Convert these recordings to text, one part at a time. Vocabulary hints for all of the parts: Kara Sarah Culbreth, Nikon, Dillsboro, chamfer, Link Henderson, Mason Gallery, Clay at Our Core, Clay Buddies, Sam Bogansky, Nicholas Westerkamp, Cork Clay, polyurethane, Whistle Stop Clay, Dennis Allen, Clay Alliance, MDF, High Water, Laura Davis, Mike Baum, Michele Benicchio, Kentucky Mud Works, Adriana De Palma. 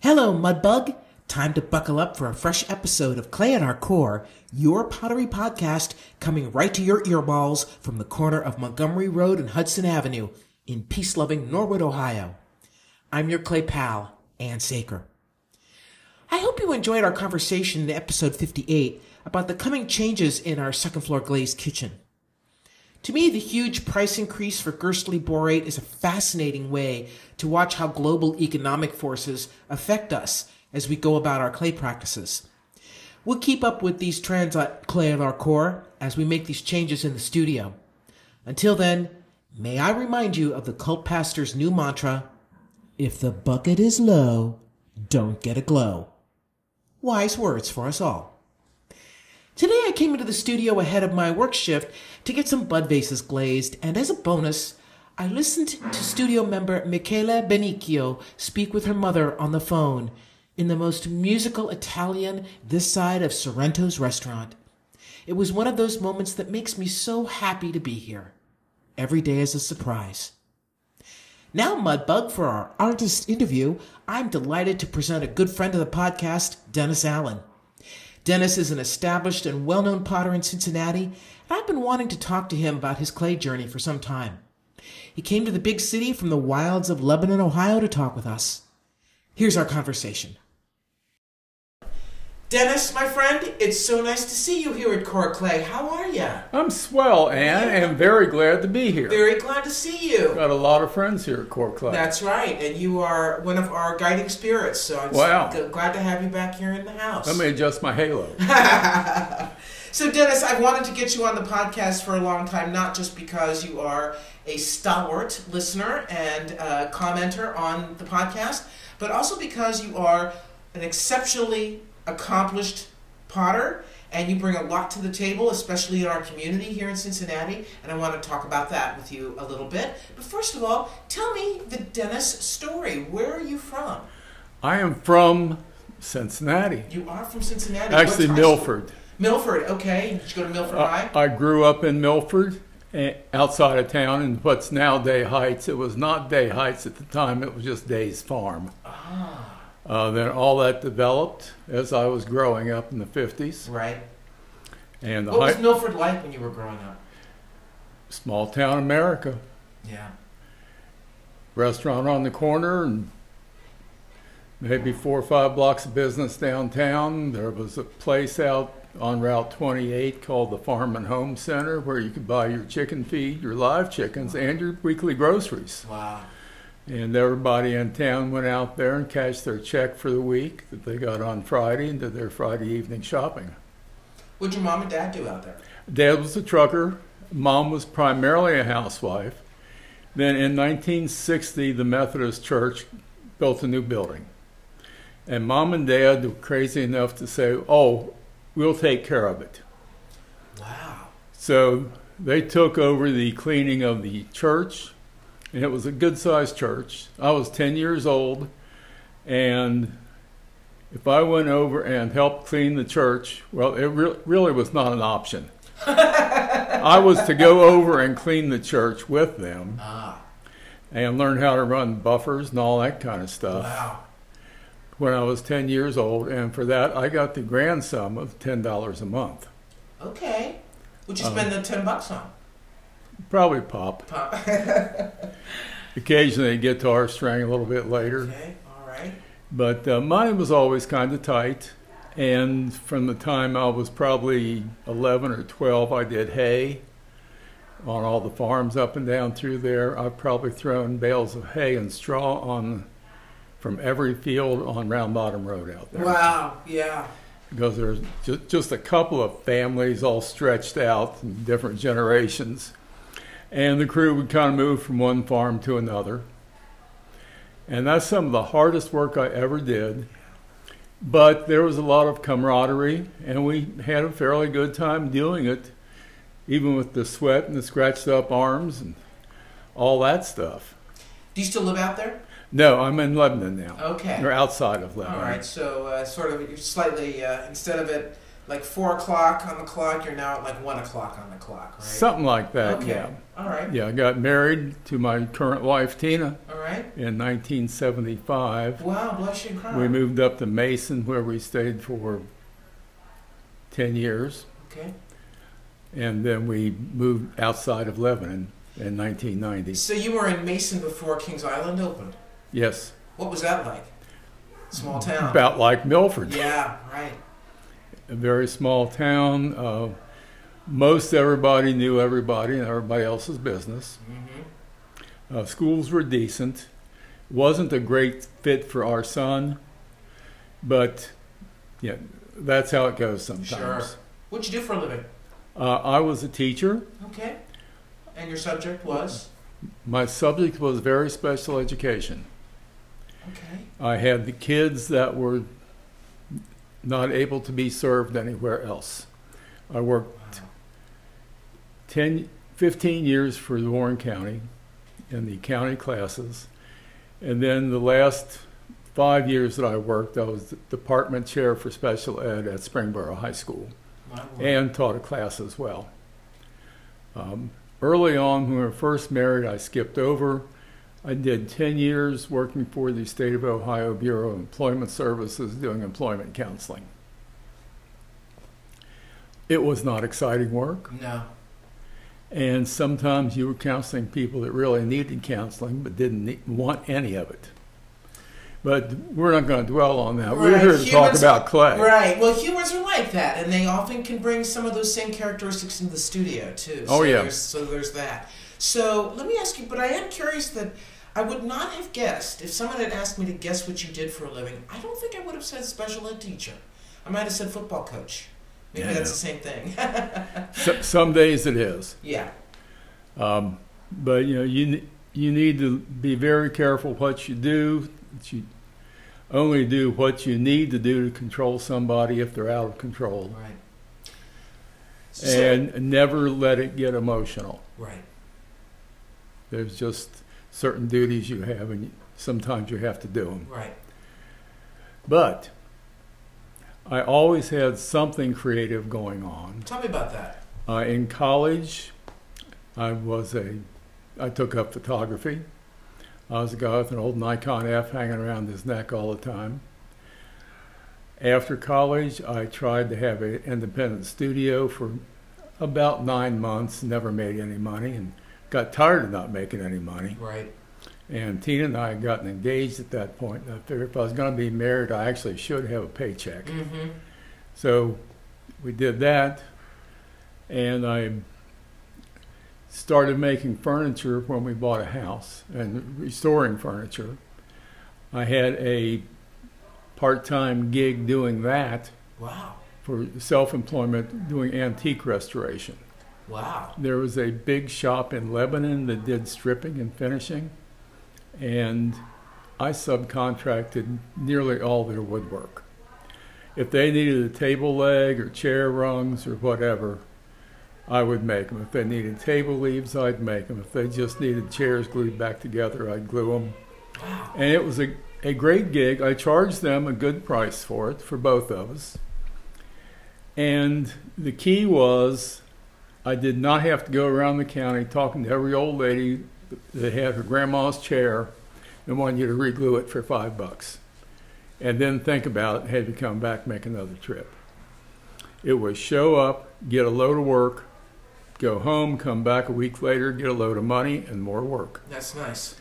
Hello, Mudbug! Time to buckle up for a fresh episode of Clay at Our Core, your pottery podcast coming right to your earballs from the corner of Montgomery Road and Hudson Avenue in peace-loving Norwood, Ohio. I'm your clay pal, Anne Saker. I hope you enjoyed our conversation in episode 58 about the coming changes in our second-floor glazed kitchen. To me, the huge price increase for Gerstley borate is a fascinating way to watch how global economic forces affect us as we go about our clay practices. We'll keep up with these trends at Clay at Our Core as we make these changes in the studio. Until then, may I remind you of the cult pastor's new mantra, if the bucket is low, don't get a glow. Wise words for us all. Today I came into the studio ahead of my work shift to get some bud vases glazed, and as a bonus, I listened to studio member Michele Benicchio speak with her mother on the phone in the most musical Italian this side of Sorrento's restaurant. It was one of those moments that makes me so happy to be here. Every day is a surprise. Now, Mudbug, for our artist interview, I'm delighted to present a good friend of the podcast, Dennis Allen. Dennis is an established and well-known potter in Cincinnati, and I've been wanting to talk to him about his clay journey for some time. He came to the big city from the wilds of Lebanon, Ohio, to talk with us. Here's our conversation. Dennis, my friend, it's so nice to see you here at Cork Clay. How are you? I'm swell, Anne, and very glad to be here. Very glad to see you. Got a lot of friends here at Cork Clay. That's right, and you are one of our guiding spirits, so I'm glad to have you back here in the house. Let me adjust my halo. So, Dennis, I've wanted to get you on the podcast for a long time, not just because you are a stalwart listener and commenter on the podcast, but also because you are an exceptionally accomplished potter, and you bring a lot to the table, especially in our community here in Cincinnati, and I want to talk about that with you a little bit. But first of all, tell me the Dennis story. Where are you from? I am from Cincinnati. You are from Cincinnati? Actually, Milford. Milford, okay. Did you go to Milford High? I grew up in Milford, outside of town, in what's now Day Heights. It was not Day Heights at the time. It was just Day's Farm. Ah. Then all that developed as I was growing up in the 50s. Right. And what was Milford like when you were growing up? Small town America. Yeah. Restaurant on the corner and maybe 4 or 5 blocks of business downtown. There was a place out on Route 28 called the Farm and Home Center where you could buy your chicken feed, your live chickens, and your weekly groceries. Wow. And everybody in town went out there and cashed their check for the week that they got on Friday and did their Friday evening shopping. What'd your mom and dad do out there? Dad was a trucker. Mom was primarily a housewife. Then in 1960, the Methodist Church built a new building. And Mom and Dad were crazy enough to say, oh, we'll take care of it. Wow. So they took over the cleaning of the church. And it was a good-sized church. I was 10 years old, and if I went over and helped clean the church, well, it really was not an option. I was to go over and clean the church with them and learn how to run buffers and all that kind of stuff. Wow. When I was 10 years old, and for that, I got the grand sum of $10 a month. Okay. Would you spend the $10 on? Probably pop. Occasionally a guitar string a little bit later. Okay, all right. But money was always kind of tight. And from the time I was probably 11 or 12, I did hay on all the farms up and down through there. I've probably thrown bales of hay and straw from every field on Round Bottom Road out there. Wow, yeah. Because there's just a couple of families all stretched out in different generations. And the crew would kind of move from one farm to another. And that's some of the hardest work I ever did. But there was a lot of camaraderie, and we had a fairly good time doing it, even with the sweat and the scratched up arms and all that stuff. Do you still live out there? No, I'm in Lebanon now. Okay. Or outside of Lebanon. All right, so sort of slightly, instead of it like 4 o'clock on the clock, you're now at like 1 o'clock on the clock, right? Something like that, okay. Yeah. All right. Yeah, I got married to my current wife, Tina, all right, in 1975. Wow, bless you, crap. We moved up to Mason, where we stayed for 10 years. Okay. And then we moved outside of Lebanon in 1990. So you were in Mason before Kings Island opened? Yes. What was that like? Small town. About like Milford. Yeah, right. A very small town. Most everybody knew everybody and everybody else's business. Mm-hmm. Schools were decent. Wasn't a great fit for our son, but yeah, that's how it goes sometimes. Sure. What'd you do for a living? I was a teacher. Okay. And your subject was? My subject was very special education. Okay. I had the kids that were not able to be served anywhere else. I worked 15 years for Warren County in the county classes. And then the last 5 years that I worked, I was the department chair for special ed at Springboro High School. And taught a class as well. Early on, when we were first married, I skipped over. I did 10 years working for the State of Ohio Bureau of Employment Services doing employment counseling. It was not exciting work. No. And sometimes you were counseling people that really needed counseling but didn't want any of it. But we're not going to dwell on that. Right. We're here to talk about clay. Right. Well, humans are like that, and they often can bring some of those same characteristics into the studio, too. So oh, yeah. So there's that. So let me ask you, but I am curious that I would not have guessed, if someone had asked me to guess what you did for a living, I don't think I would have said special ed teacher. I might have said football coach. Maybe that's the same thing. Some days it is. Yeah. But, you know, you need to be very careful what you do. You only do what you need to do to control somebody if they're out of control. Right. And never let it get emotional. Right. There's just certain duties you have, and sometimes you have to do them. Right. But I always had something creative going on. Tell me about that. In college, I took up photography. I was a guy with an old Nikon F hanging around his neck all the time. After college, I tried to have an independent studio for about 9 months, never made any money, and got tired of not making any money. Right. And Tina and I had gotten engaged at that point, and I figured if I was going to be married, I actually should have a paycheck. Mm-hmm. So we did that, and I started making furniture when we bought a house and restoring furniture. I had a part-time gig doing that. Wow. For self-employment doing antique restoration. Wow. There was a big shop in Lebanon that did stripping and finishing, and I subcontracted nearly all their woodwork. If they needed a table leg or chair rungs or whatever, I would make them. If they needed table leaves, I'd make them. If they just needed chairs glued back together, I'd glue them. Wow. And it was a great gig. I charged them a good price for it, for both of us. And the key was I did not have to go around the county talking to every old lady that had her grandma's chair and wanted you to re-glue it for $5 and then think about it, had you come back, make another trip. It was show up, get a load of work, go home, come back a week later, get a load of money, and more work. That's nice.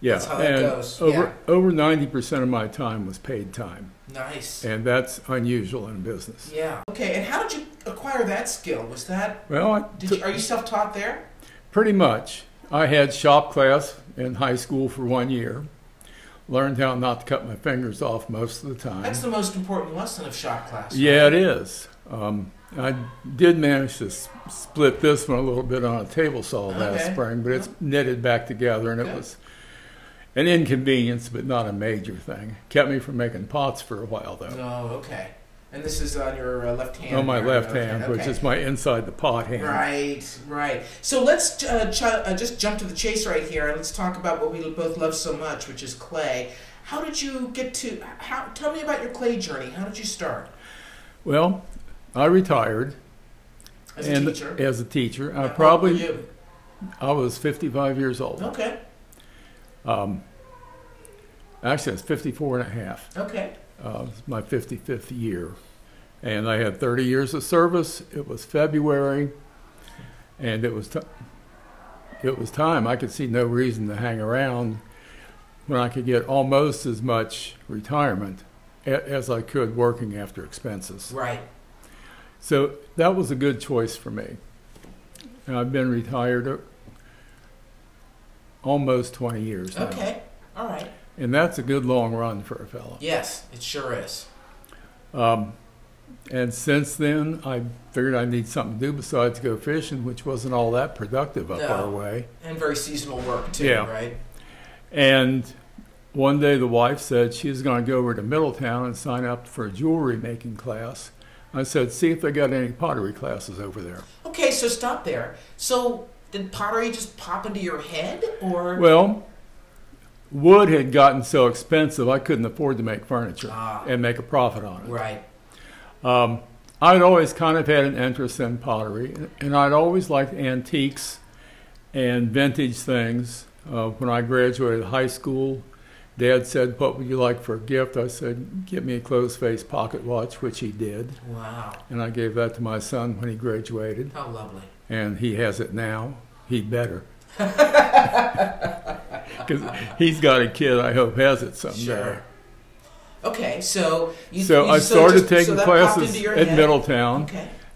Yeah. That's how that goes. Over 90% of my time was paid time. Nice. And that's unusual in business. Yeah. Okay, and how did you acquire that skill? Was that... Well, are you self-taught there? Pretty much. I had shop class in high school for 1 year. Learned how not to cut my fingers off most of the time. That's the most important lesson of shop class. Right? Yeah, it is. I did manage to split this one a little bit on a table saw last spring, but it's knitted back together, and it was an inconvenience, but not a major thing. Kept me from making pots for a while, though. Oh, okay. And this is on your left hand? On my left hand, which is my inside the pot hand. Right, right. So let's just jump to the chase right here, and let's talk about what we both love so much, which is clay. How did you get to... Tell me about your clay journey. How did you start? Well... I retired as a teacher. I probably, I was 55 years old. Okay. Actually, I was 54 and a half. Okay. It was my 55th year. And I had 30 years of service. It was February, and it was time. I could see no reason to hang around when I could get almost as much retirement as I could working after expenses. Right. So that was a good choice for me. And I've been retired almost 20 years now. Okay, all right. And that's a good long run for a fellow. Yes, it sure is. And since then, I figured I need something to do besides go fishing, which wasn't all that productive up our way. And very seasonal work, too, right? And one day the wife said she was going to go over to Middletown and sign up for a jewelry-making class. I said, see if they got any pottery classes over there. Okay, so stop there. So did pottery just pop into your head, or? Well, wood had gotten so expensive I couldn't afford to make furniture and make a profit on it. Right. I'd always kind of had an interest in pottery, and I'd always liked antiques and vintage things. When I graduated high school, Dad said, what would you like for a gift? I said, get me a closed-face pocket watch, which he did. Wow. And I gave that to my son when he graduated. How lovely. And he has it now. He better. Because he's got a kid I hope has it someday. Sure. Okay, so I started taking classes at Middletown,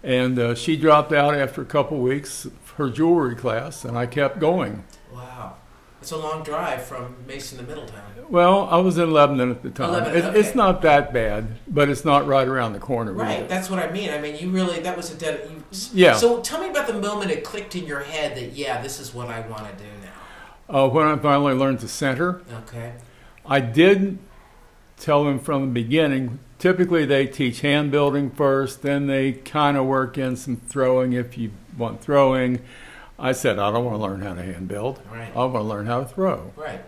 and she dropped out after a couple weeks her jewelry class, and I kept going. Wow, it's a long drive from Mason to Middletown. Well, I was in Lebanon at the time. It's not that bad, but it's not right around the corner. Right, either. That's what I mean. I mean, you really—that was a dead. So tell me about the moment it clicked in your head that this is what I want to do now. When I finally learned to center. Okay. I did tell them from the beginning, typically they teach hand building first, then they kind of work in some throwing if you want throwing. I said, I don't want to learn how to hand build. Right. I want to learn how to throw. Right.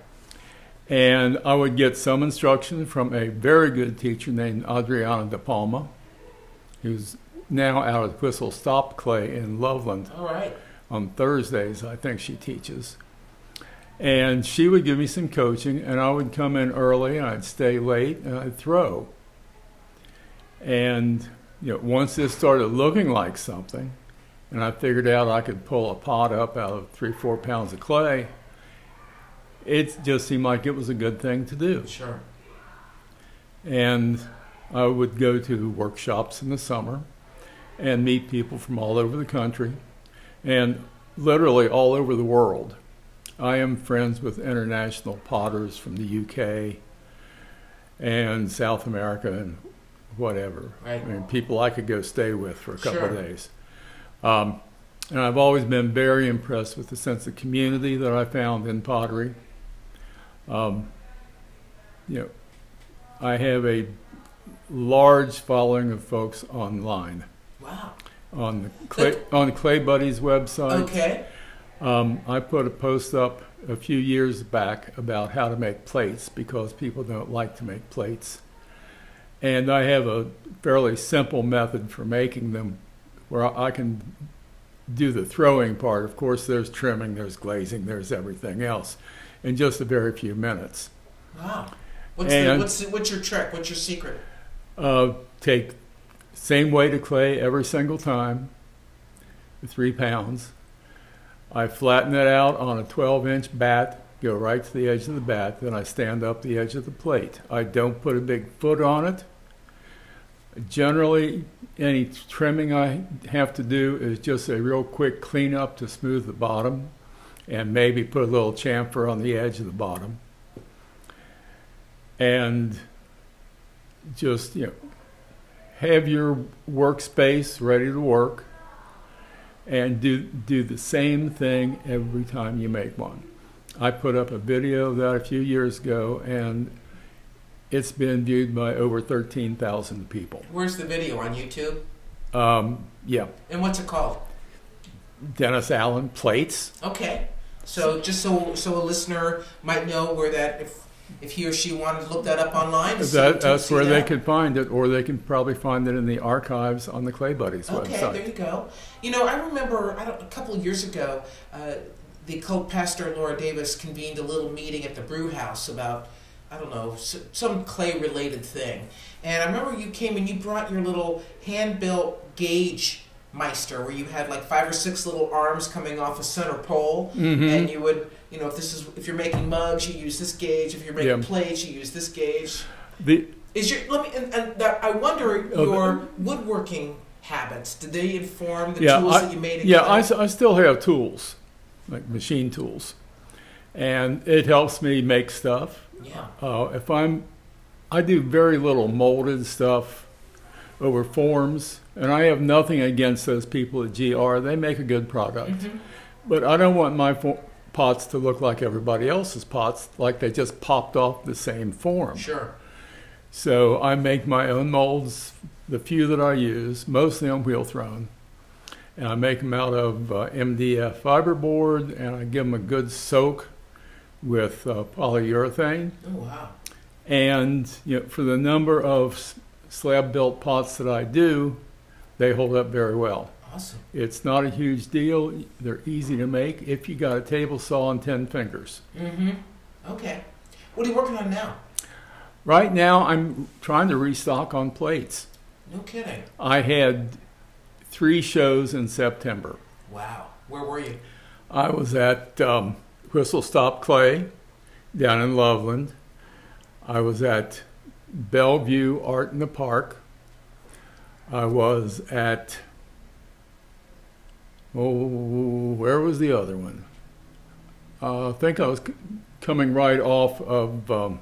And I would get some instruction from a very good teacher named Adriana De Palma, who's now out at Whistle Stop Clay in Loveland. All right. On Thursdays, I think she teaches. And she would give me some coaching, and I would come in early, and I'd stay late, and I'd throw. And once this started looking like something, and I figured out I could pull a pot up out of 3-4 pounds of clay, it just seemed like it was a good thing to do. Sure. And I would go to workshops in the summer and meet people from all over the country, and literally all over the world. I am friends with international potters from the UK and South America and whatever. Right. I mean, people I could go stay with for a couple of days. And I've always been very impressed with the sense of community that I found in pottery. I have a large following of folks online. Wow. On the Clay Buddies website. Okay. I put a post up a few years back about how to make plates because people don't like to make plates. And I have a fairly simple method for making them where I can do the throwing part. Of course, there's trimming, there's glazing, there's everything else in just a very few minutes. Wow. What's your trick? What's your secret? Take same weight of clay every single time, 3 pounds. I flatten it out on a 12-inch bat, go right to the edge of the bat, then I stand up the edge of the plate. I don't put a big foot on it. Generally, any trimming I have to do is just a real quick cleanup to smooth the bottom and maybe put a little chamfer on the edge of the bottom. And just, have your workspace ready to work. And do the same thing every time you make one. I put up a video of that a few years ago, and it's been viewed by over 13,000 people. Where's the video, on YouTube? Yeah. And what's it called? Dennis Allen Plates. Okay. So just so a listener might know where that, if if he or she wanted to look that up online. That's where they could find it, or they can probably find it in the archives on the Clay Buddies website. Okay, there you go. You know, I remember a couple of years ago, the co-pastor Laura Davis convened a little meeting at the brew house about, I don't know, some clay-related thing. And I remember you came and you brought your little hand-built gauge meister, where you had like 5 or 6 little arms coming off a center pole, and you would, you know, if you're making mugs, you use this gauge. If you're making plates, you use this gauge. I wonder your woodworking habits. Did they inform the tools that you made? I still have tools, like machine tools, and it helps me make stuff. Yeah. I do very little molded stuff over forms. And I have nothing against those people at GR. They make a good product. But I don't want my pots to look like everybody else's pots, like they just popped off the same form. Sure. So I make my own molds, the few that I use, mostly on wheel thrown. And I make them out of MDF fiberboard, and I give them a good soak with polyurethane. Oh, wow. And you know, for the number of slab-built pots that I do, they hold up very well. Awesome. It's not a huge deal. They're easy to make if you got a table saw and 10 fingers. Okay. What are you working on now? Right now, I'm trying to restock on plates. No kidding. I had 3 shows in September. Wow. Where were you? I was at Whistle Stop Clay down in Loveland. I was at Bellevue Art in the Park. I was at, where was the other one? I think I was coming right off of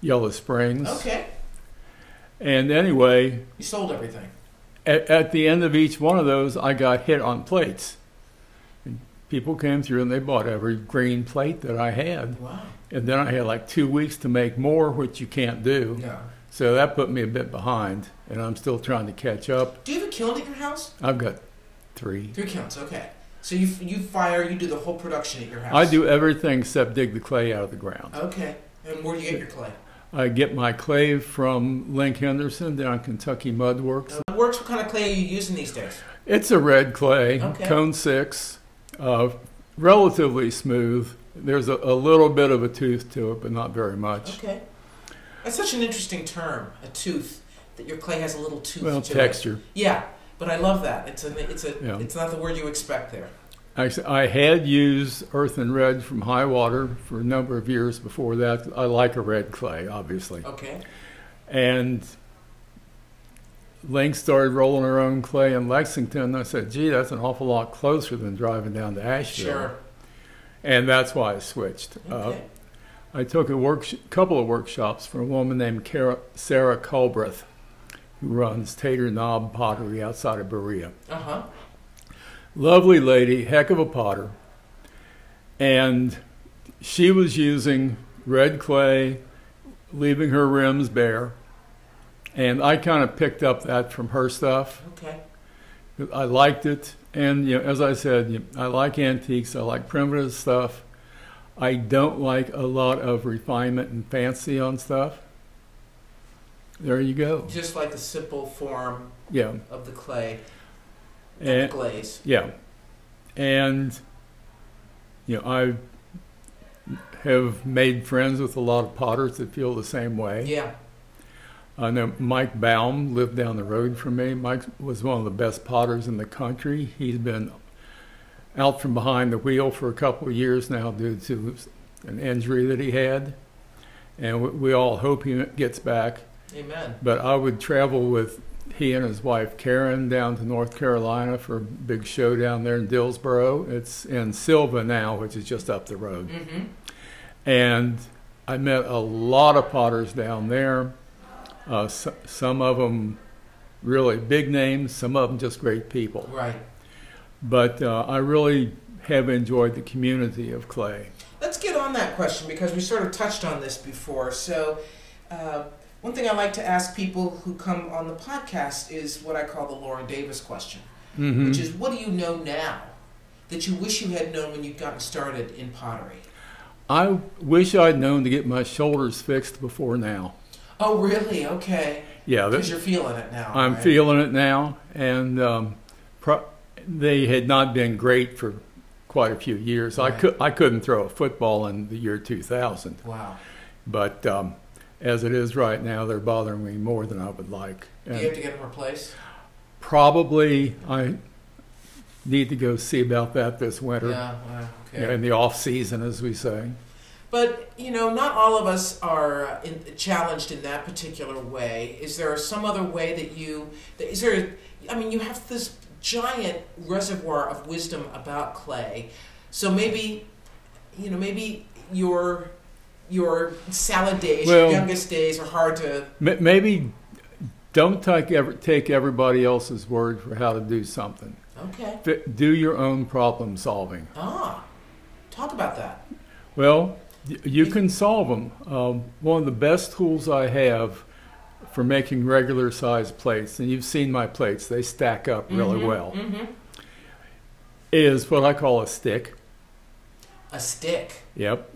Yellow Springs. Okay. And anyway. You sold everything. At the end of each one of those, I got hit on plates. And people came through and they bought every green plate that I had. Wow. And then I had like 2 weeks to make more, which you can't do. Yeah. So that put me a bit behind, and I'm still trying to catch up. Do you have a kiln at your house? I've got 3. 3 kilns, okay. So you do the whole production at your house? I do everything except dig the clay out of the ground. Okay. And where do you get your clay? I get my clay from Link Henderson down at Kentucky Mud Works. What kind of clay are you using these days? It's a red clay, okay. Cone 6, relatively smooth. There's a little bit of a tooth to it, but not very much. Okay. That's such an interesting term, a tooth, that your clay has a little tooth to texture. Yeah, but I love that. It's not the word you expect there. Actually, I had used earth and red from High Water for a number of years before that. I like a red clay, obviously. Okay. And Link started rolling her own clay in Lexington, and I said, gee, that's an awful lot closer than driving down to Asheville. Sure. And that's why I switched. Okay. I took a couple of workshops from a woman named Kara Sarah Culbreth, who runs Tater Knob Pottery outside of Berea. Uh-huh. Lovely lady, heck of a potter. And she was using red clay, leaving her rims bare. And I kind of picked up that from her stuff. Okay. I liked it. And you know, as I said, you know, I like antiques, I like primitive stuff. I don't like a lot of refinement and fancy on stuff. There you go. Just like the simple form of the clay and the glaze. Yeah. And, you know, I have made friends with a lot of potters that feel the same way. Yeah. I know Mike Baum lived down the road from me. Mike was one of the best potters in the country. He's been out from behind the wheel for a couple of years now due to an injury that he had. And we all hope he gets back. Amen. But I would travel with he and his wife Karen down to North Carolina for a big show down there in Dillsboro. It's in Silva now, which is just up the road. And I met a lot of potters down there. Some of them really big names, some of them just great people. Right. But I really have enjoyed the community of clay. Let's get on that question, because we sort of touched on this before. So one thing I like to ask people who come on the podcast is what I call the Lauren Davis question, which is, what do you know now that you wish you had known when you'd gotten started in pottery? I wish I'd known to get my shoulders fixed before now. Oh, really? Okay. Yeah. Because you're feeling it now. I'm right? feeling it now. And they had not been great for quite a few years. Right. I couldn't throw a football in the year 2000. Wow. But as it is right now, they're bothering me more than I would like. And do you have to get them replaced? Probably. I need to go see about that this winter. Yeah, wow, okay. In the off season, as we say. But, you know, not all of us are challenged in that particular way. Is there some other way that you, is there, I mean, you have this giant reservoir of wisdom about clay. So maybe, you know, maybe your salad days, well, your youngest days are hard to... Maybe don't take everybody else's word for how to do something. Okay. Do your own problem solving. Ah, talk about that. Well... You can solve them. One of the best tools I have for making regular size plates, and you've seen my plates, they stack up really well, is what I call a stick. A stick? Yep.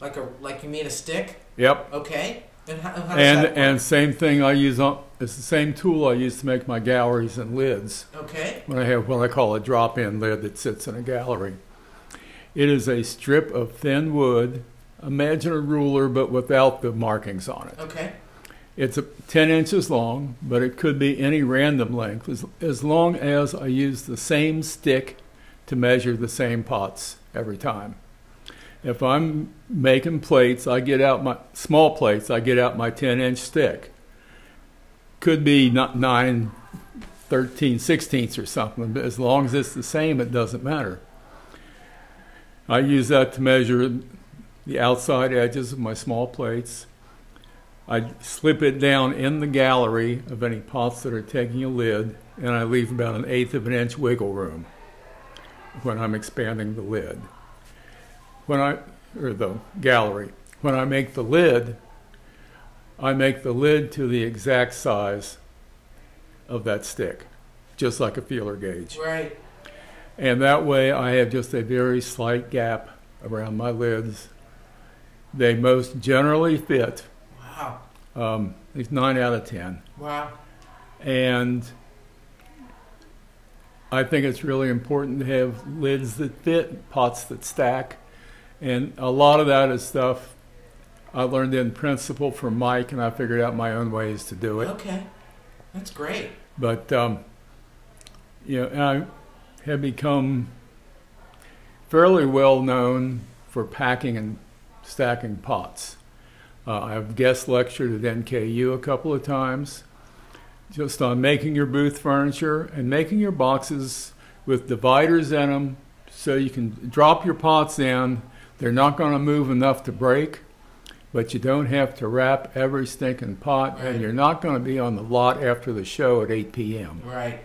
Like a, like you mean a stick? Yep. Okay. And how does that work? And same thing I use on, it's the same tool I use to make my galleries and lids. Okay. When I have what I call a drop-in lid that sits in a gallery. It is a strip of thin wood. Imagine a ruler, but without the markings on it. Okay. It's 10 inches long, but it could be any random length, as long as I use the same stick to measure the same pots every time. If I'm making plates, I get out my small plates, I get out my 10-inch stick. Could be not 9, 13, 16ths or something, but as long as it's the same, it doesn't matter. I use that to measure the outside edges of my small plates. I slip it down in the gallery of any pots that are taking a lid, and I leave about 1/8 of an inch wiggle room when I'm expanding the lid. When I, or the gallery, when I make the lid to the exact size of that stick, just like a feeler gauge. Right. And that way I have just a very slight gap around my lids. They most generally fit. Wow. At least 9 out of 10. Wow. And I think it's really important to have lids that fit, pots that stack. And a lot of that is stuff I learned in principle from Mike, and I figured out my own ways to do it. Okay. That's great. But, you know, and I have become fairly well known for packing and stacking pots. I've guest lectured at NKU a couple of times just on making your booth furniture and making your boxes with dividers in them so you can drop your pots in. They're not going to move enough to break, but you don't have to wrap every stinking pot, right. And you're not going to be on the lot after the show at 8 p.m. Right.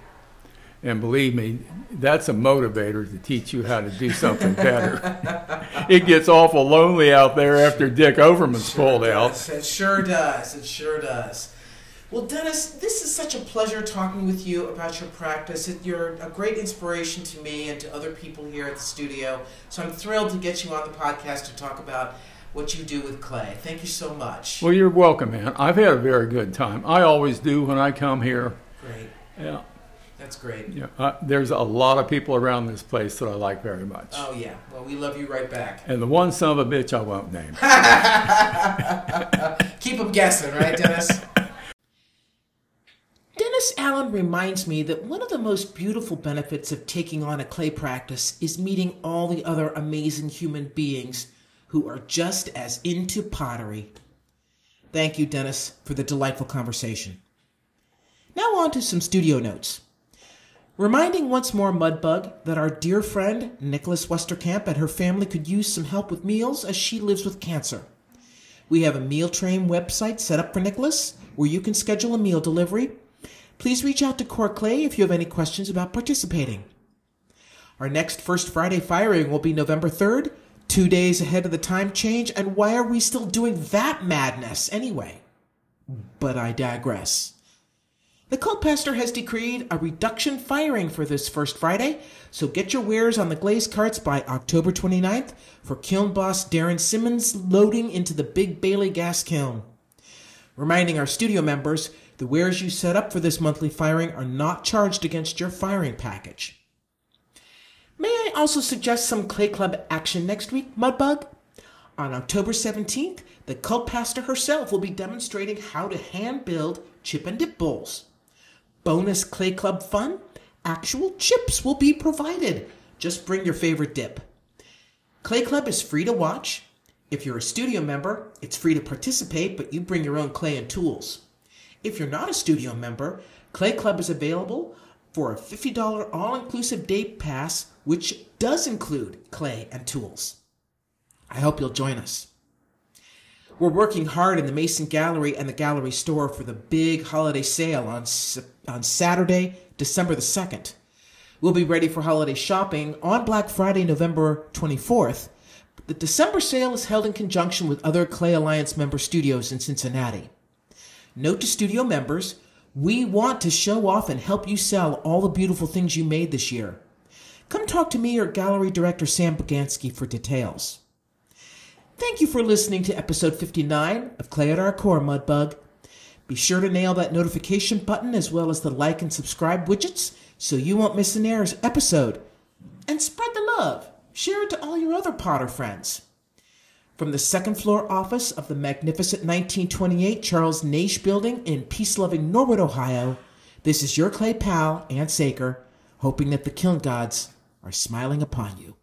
And believe me, that's a motivator to teach you how to do something better. It gets awful lonely out there after Dick Overman's pulled out. It sure does. It sure does. Well, Dennis, this is such a pleasure talking with you about your practice. You're a great inspiration to me and to other people here at the studio. So I'm thrilled to get you on the podcast to talk about what you do with clay. Thank you so much. Well, you're welcome, man. I've had a very good time. I always do when I come here. Great. Yeah. That's great. Yeah, there's a lot of people around this place that I like very much. Oh, yeah. Well, we love you right back. And the one son of a bitch I won't name. Keep them guessing, right, Dennis? Dennis Allen reminds me that one of the most beautiful benefits of taking on a clay practice is meeting all the other amazing human beings who are just as into pottery. Thank you, Dennis, for the delightful conversation. Now on to some studio notes. Reminding once more Mudbug that our dear friend Nicholas Westerkamp and her family could use some help with meals as she lives with cancer. We have a meal train website set up for Nicholas where you can schedule a meal delivery. Please reach out to Cork Clay if you have any questions about participating. Our next First Friday firing will be November 3rd, 2 days ahead of the time change, and why are we still doing that madness anyway? But I digress. The club pastor has decreed a reduction firing for this first Friday, so get your wares on the glazed carts by October 29th for kiln boss Darren Simmons loading into the Big Bailey gas kiln. Reminding our studio members, the wares you set up for this monthly firing are not charged against your firing package. May I also suggest some Clay Club action next week, Mudbug? On October 17th, the club pastor herself will be demonstrating how to hand-build chip and dip bowls. Bonus Clay Club fun, actual chips will be provided. Just bring your favorite dip. Clay Club is free to watch. If you're a studio member, it's free to participate, but you bring your own clay and tools. If you're not a studio member, Clay Club is available for a $50 all-inclusive day pass, which does include clay and tools. I hope you'll join us. We're working hard in the Mason Gallery and the gallery store for the big holiday sale on Saturday, December the 2nd. We'll be ready for holiday shopping on Black Friday, November 24th. The December sale is held in conjunction with other Clay Alliance member studios in Cincinnati. Note to studio members, we want to show off and help you sell all the beautiful things you made this year. Come talk to me or gallery director Sam Bogansky for details. Thank you for listening to episode 59 of Clay at Our Core, Mudbug. Be sure to nail that notification button as well as the like and subscribe widgets so you won't miss an episode. And spread the love. Share it to all your other Potter friends. From the second floor office of the magnificent 1928 Charles Nash Building in peace-loving Norwood, Ohio, this is your clay pal, Anne Saker, hoping that the kiln gods are smiling upon you.